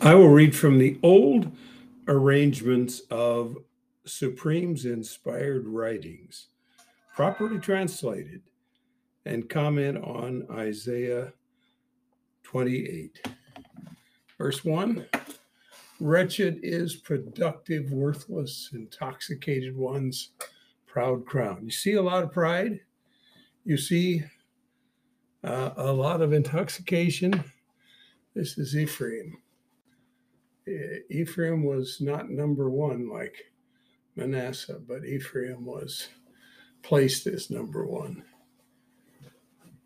I will read from the old arrangements of Supreme's inspired writings, properly translated, and comment on Isaiah 28. Verse 1, wretched is productive, worthless, intoxicated ones, proud crown. You see a lot of pride. You see a lot of intoxication. This is Ephraim. Ephraim was not number one like Manasseh, but Ephraim was placed as number one.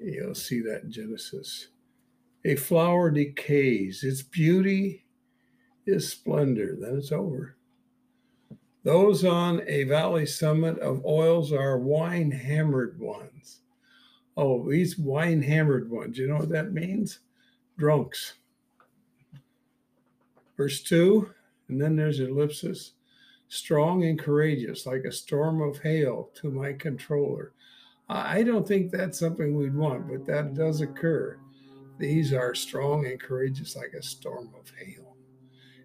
You'll see that in Genesis. A flower decays, its beauty is splendor. Then it's over. Those on a valley summit of oils are wine-hammered ones. Oh, these wine-hammered ones. You know what that means? Drunks. Verse 2, and then there's ellipsis. Strong and courageous, like a storm of hail to my controller. I don't think that's something we'd want, but that does occur. These are strong and courageous like a storm of hail.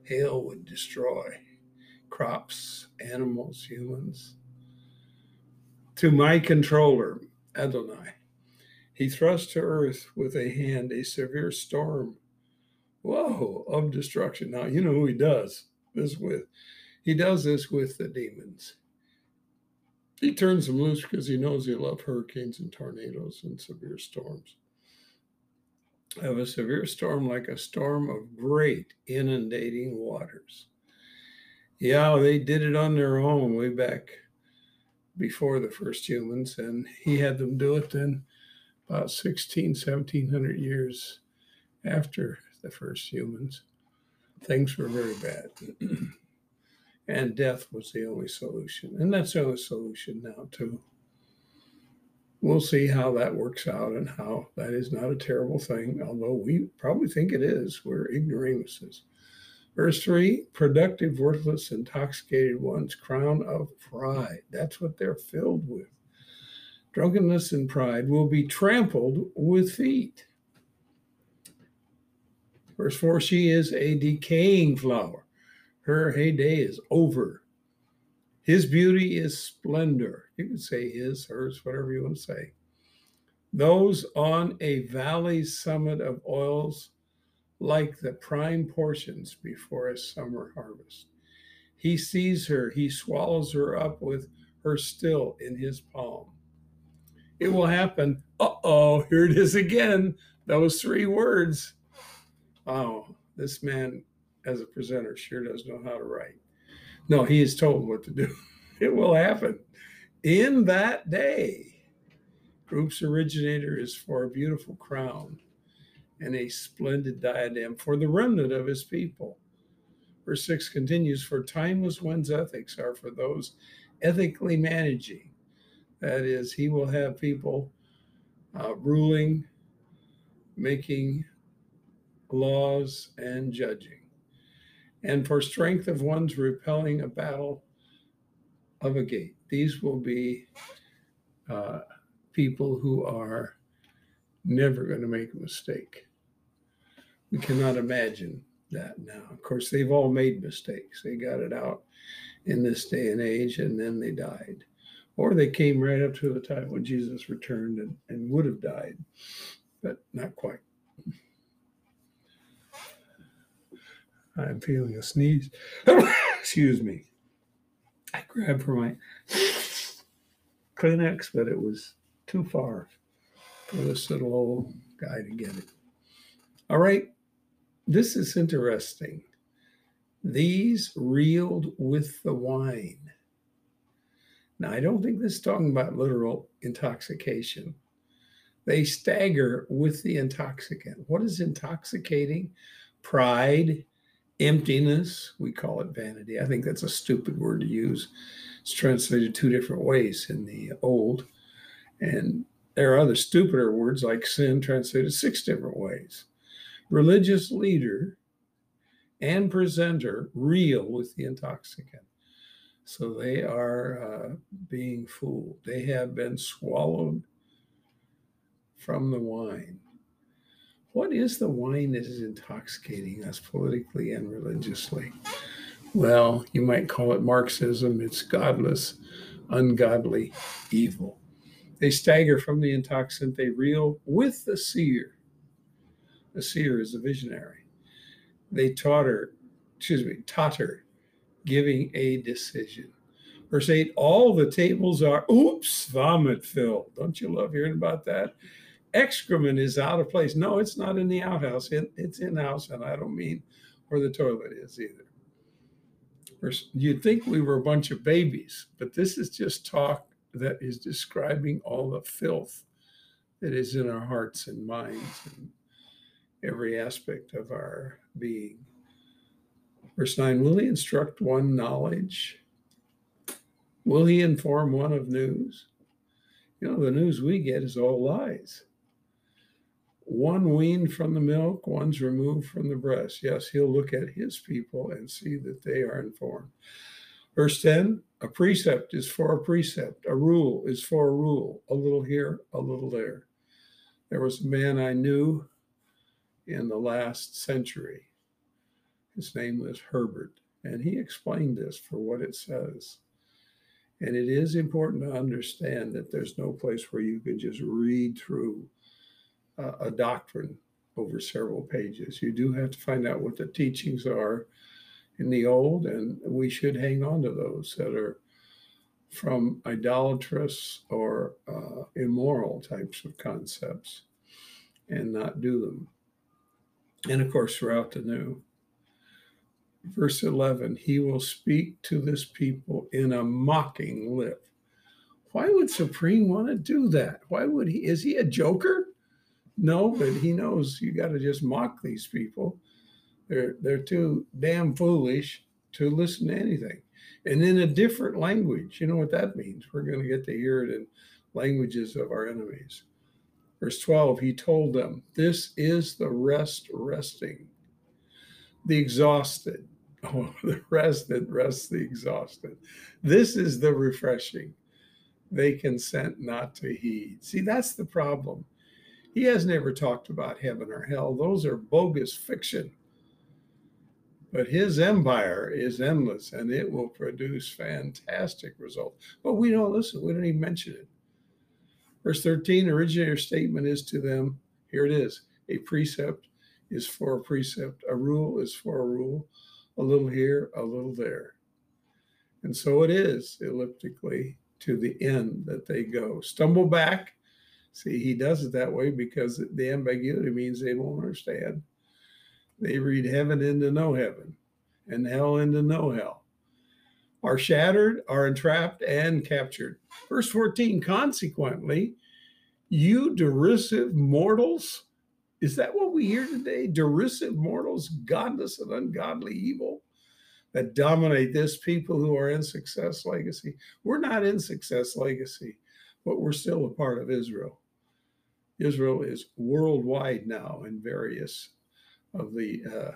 Hail would destroy crops, animals, humans. To my controller, Adonai, he thrust to earth with a hand a severe storm. Whoa, of destruction. Now, you know who he does this with. He does this with the demons. He turns them loose because he knows they love hurricanes and tornadoes and severe storms. Of a severe storm like a storm of great inundating waters. Yeah, they did it on their own way back before the first humans, and he had them do it then about 1,700 years after the first humans. Things were very bad. And death was the only solution. And that's the only solution now, too. We'll see how that works out and how that is not a terrible thing, although we probably think it is. We're ignoramuses. Verse 3, productive, worthless, intoxicated ones, crown of pride. That's what they're filled with. Drunkenness and pride will be trampled with feet. Verse 4, she is a decaying flower. Her heyday is over. His beauty is splendor. You can say his, hers, whatever you want to say. Those on a valley summit of oils, like the prime portions before a summer harvest. He sees her. He swallows her up with her still in his palm. It will happen. Uh-oh, here it is again. Those three words. Wow, this man as a presenter sure does know how to write. No, he is told what to do. It will happen. In that day, group's originator is for a beautiful crown and a splendid diadem for the remnant of his people. Verse 6 continues, for timeless one's ethics are for those ethically managing. That is, he will have people ruling, making laws, and judging. And for strength of one's repelling a battle of a gate. These will be people who are never going to make a mistake. We cannot imagine that now. Of course, they've all made mistakes. They got it out in this day and age, and then they died. Or they came right up to the time when Jesus returned and would have died, but not quite. I'm feeling a sneeze. Excuse me. I grabbed for my Kleenex, but it was too far for this little old guy to get it. All right. This is interesting. These reeled with the wine. Now, I don't think this is talking about literal intoxication. They stagger with the intoxicant. What is intoxicating? Pride. Emptiness, we call it vanity. I think that's a stupid word to use. It's translated two different ways in the old. And there are other stupider words like sin translated six different ways. Religious leader and presenter reel with the intoxicant. So they are being fooled. They have been swallowed from the wine. What is the wine that is intoxicating us politically and religiously? Well, you might call it Marxism. It's godless, ungodly evil. They stagger from the intoxicant. They reel with the seer. The seer is a visionary. They totter, giving a decision. Verse 8, all the tables are, vomit filled. Don't you love hearing about that? Excrement is out of place. No, it's not in the outhouse. It's in-house, and I don't mean where the toilet is either. You'd think we were a bunch of babies, but this is just talk that is describing all the filth that is in our hearts and minds and every aspect of our being. Verse 9, will he instruct one knowledge? Will he inform one of news? You know, the news we get is all lies. One weaned from the milk, one's removed from the breast. Yes, he'll look at his people and see that they are informed. Verse 10, a precept is for a precept. A rule is for a rule. A little here, a little there. There was a man I knew in the last century. His name was Herbert, and he explained this for what it says. And it is important to understand that there's no place where you can just read through a doctrine over several pages. You do have to find out what the teachings are in the old, and we should hang on to those that are from idolatrous or immoral types of concepts and not do them. And of course, throughout the New. Verse 11, he will speak to this people in a mocking lip. Why would Supreme want to do that? Why would he? Is he a joker? No, but he knows you got to just mock these people. They're too damn foolish to listen to anything. And in a different language. You know what that means. We're going to get to hear it in languages of our enemies. Verse 12, he told them, this is the rest resting. The exhausted. Oh, the rest that rests the exhausted. This is the refreshing. They consent not to heed. See, that's the problem. He has never talked about heaven or hell. Those are bogus fiction. But his empire is endless, and it will produce fantastic results. But we don't listen. We don't even mention it. Verse 13, originator statement is to them, here it is, a precept is for a precept. A rule is for a rule. A little here, a little there. And so it is, elliptically, to the end that they go. Stumble back. See, he does it that way because the ambiguity means they won't understand. They read heaven into no heaven and hell into no hell. Are shattered, are entrapped, and captured. Verse 14, consequently, you derisive mortals. Is that what we hear today? Derisive mortals, godless and ungodly evil that dominate this people who are in Success Legacy. We're not in Success Legacy, but we're still a part of Israel. Israel is worldwide now in various of the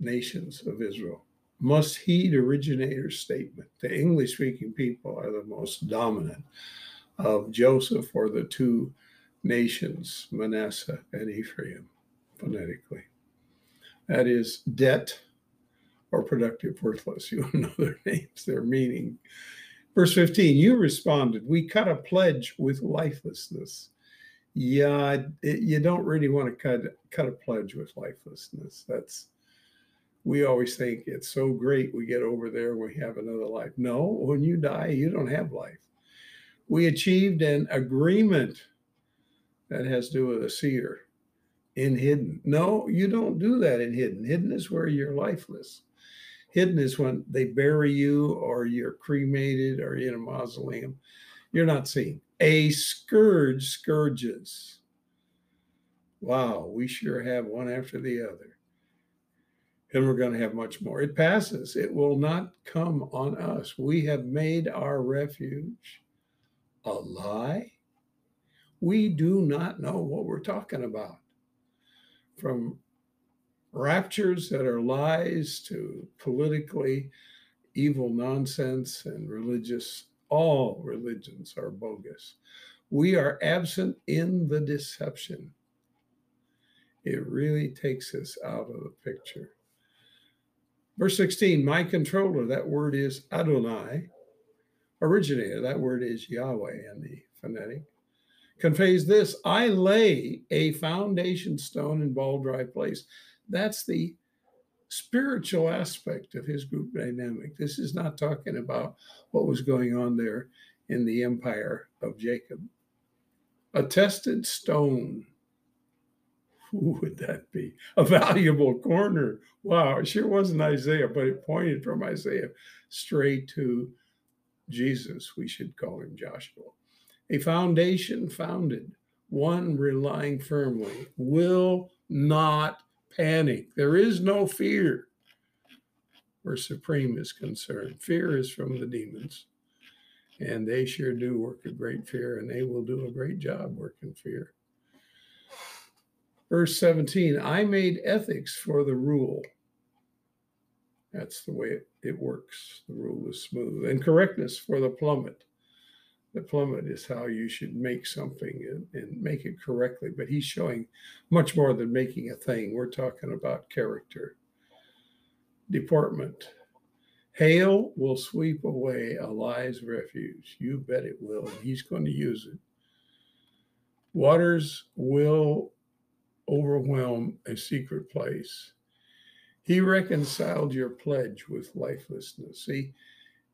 nations of Israel. Must heed originator's statement. The English-speaking people are the most dominant of Joseph or the two nations, Manasseh and Ephraim, phonetically. That is debt or productive worthless. You know their names, their meaning. Verse 15, you responded, we cut a pledge with lifelessness. Yeah, you don't really want to cut a pledge with lifelessness. We always think it's so great we get over there, we have another life. No, when you die, you don't have life. We achieved an agreement that has to do with a seer in hidden. No, you don't do that in hidden. Hidden is where you're lifeless. Hidden is when they bury you or you're cremated or in a mausoleum. You're not seen. A scourge scourges. Wow, we sure have one after the other. And we're going to have much more. It passes. It will not come on us. We have made our refuge a lie. We do not know what we're talking about. From raptures that are lies to politically evil nonsense and religious, all religions are bogus. We are absent in the deception. It really takes us out of the picture. Verse 16, my controller, that word is Adonai. Originator, that word is Yahweh in the phonetic. Conveys this, I lay a foundation stone in Baldry Place. That's the spiritual aspect of his group dynamic. This is not talking about what was going on there in the empire of Jacob. A tested stone. Who would that be? A valuable corner. Wow, it sure wasn't Isaiah, but it pointed from Isaiah straight to Jesus. We should call him Joshua. A foundation founded, one relying firmly, will not panic. There is no fear where supreme is concerned. Fear is from the demons, and they sure do work a great fear, and they will do a great job working fear. Verse 17, I made ethics for the rule. That's the way it works. The rule is smooth. And correctness for the plummet. The plummet is how you should make something and make it correctly. But he's showing much more than making a thing. We're talking about character. Deportment. Hail will sweep away a lie's refuge. You bet it will. And he's going to use it. Waters will overwhelm a secret place. He reconciled your pledge with lifelessness. See,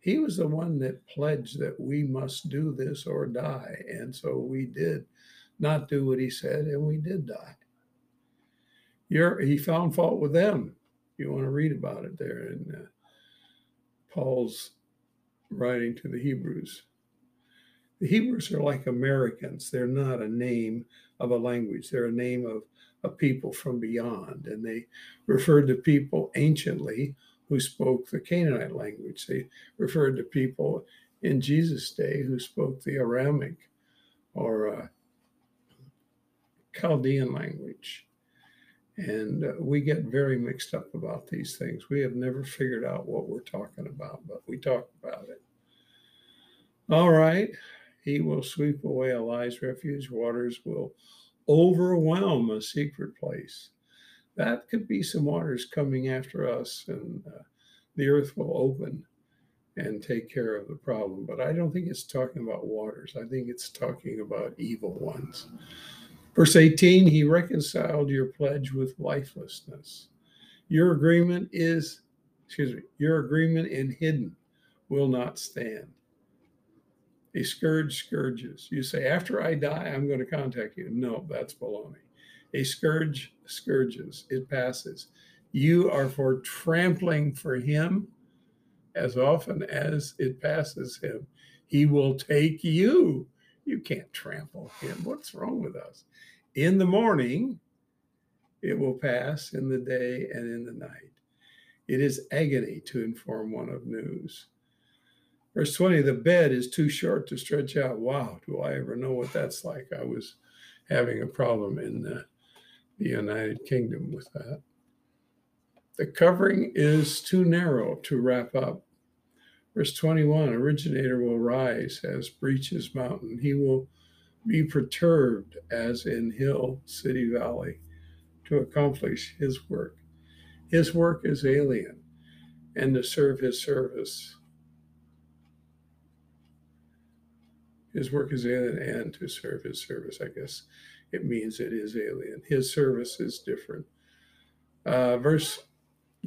he was the one that pledged that we must do this or die. And so we did not do what he said, and we did die. He found fault with them. You want to read about it there in Paul's writing to the Hebrews. The Hebrews are like Americans. They're not a name of a language. They're a name of a people from beyond, and they referred to people anciently who spoke the Canaanite language. They referred to people in Jesus' day who spoke the Aramaic or Chaldean language. And we get very mixed up about these things. We have never figured out what we're talking about, but we talk about it. All right. He will sweep away a lie's refuge. Waters will overwhelm a secret place. That could be some waters coming after us, and the earth will open and take care of the problem. But I don't think it's talking about waters. I think it's talking about evil ones. Verse 18, he reconciled your pledge with lifelessness. Your agreement in hidden will not stand. A scourge scourges. You say, after I die, I'm going to contact you. No, that's baloney. A scourge scourges. It passes. You are for trampling for him as often as it passes him. He will take you. You can't trample him. What's wrong with us? In the morning, it will pass, in the day and in the night. It is agony to inform one of news. Verse 20, the bed is too short to stretch out. Wow, do I ever know what that's like? I was having a problem in the United Kingdom with that. The covering is too narrow to wrap up. Verse 21, originator will rise as breaches mountain. He will be perturbed as in hill, city, valley to accomplish his work. His work is alien and to serve his service. His work is alien and to serve his service. I guess it means it is alien. His service is different. Verse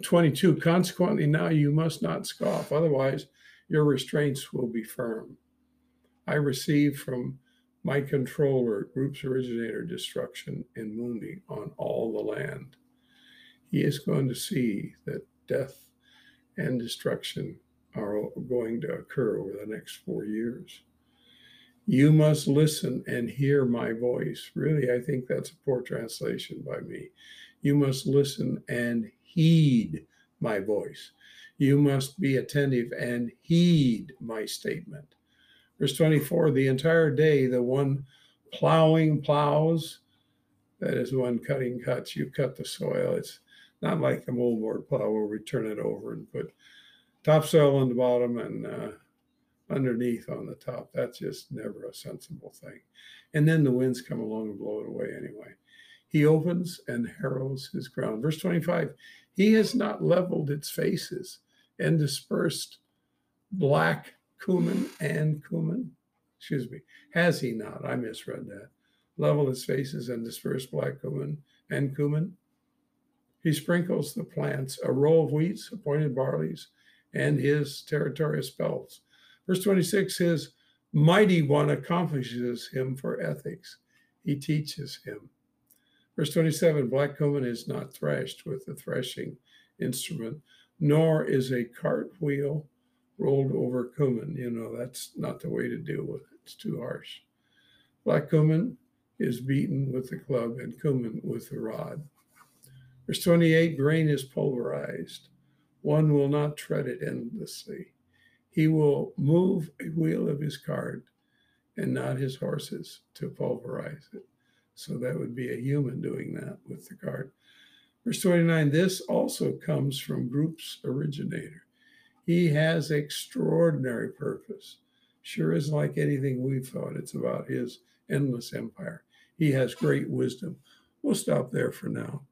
22, consequently, now you must not scoff. Otherwise, your restraints will be firm. I receive from my controller, group's originator, destruction and wounding on all the land. He is going to see that death and destruction are going to occur over the next 4 years. You must listen and hear my voice. Really, I think that's a poor translation by me. You must listen and heed my voice. You must be attentive and heed my statement. Verse 24, the entire day, the one plowing plows, that is, the one cutting cuts. You cut the soil. It's not like the moldboard plow where we turn it over and put topsoil on the bottom and underneath on the top. That's just never a sensible thing. And then the winds come along and blow it away anyway. He opens and harrows his ground. Verse 25, he has not leveled its faces and dispersed black cumin and cumin. Excuse me. Has he not? I misread that. Leveled its faces and dispersed black cumin and cumin. He sprinkles the plants, a row of wheats, appointed barleys, and his territory spells. Verse 26, his mighty one accomplishes him for ethics. He teaches him. Verse 27, black cumin is not threshed with a threshing instrument, nor is a cart wheel rolled over cumin. You know, that's not the way to deal with it. It's too harsh. Black cumin is beaten with the club and cumin with the rod. Verse 28, grain is pulverized. One will not tread it endlessly. He will move a wheel of his cart and not his horses to pulverize it. So that would be a human doing that with the cart. Verse 29, this also comes from group's originator. He has extraordinary purpose. Sure isn't like anything we've thought. It's about his endless empire. He has great wisdom. We'll stop there for now.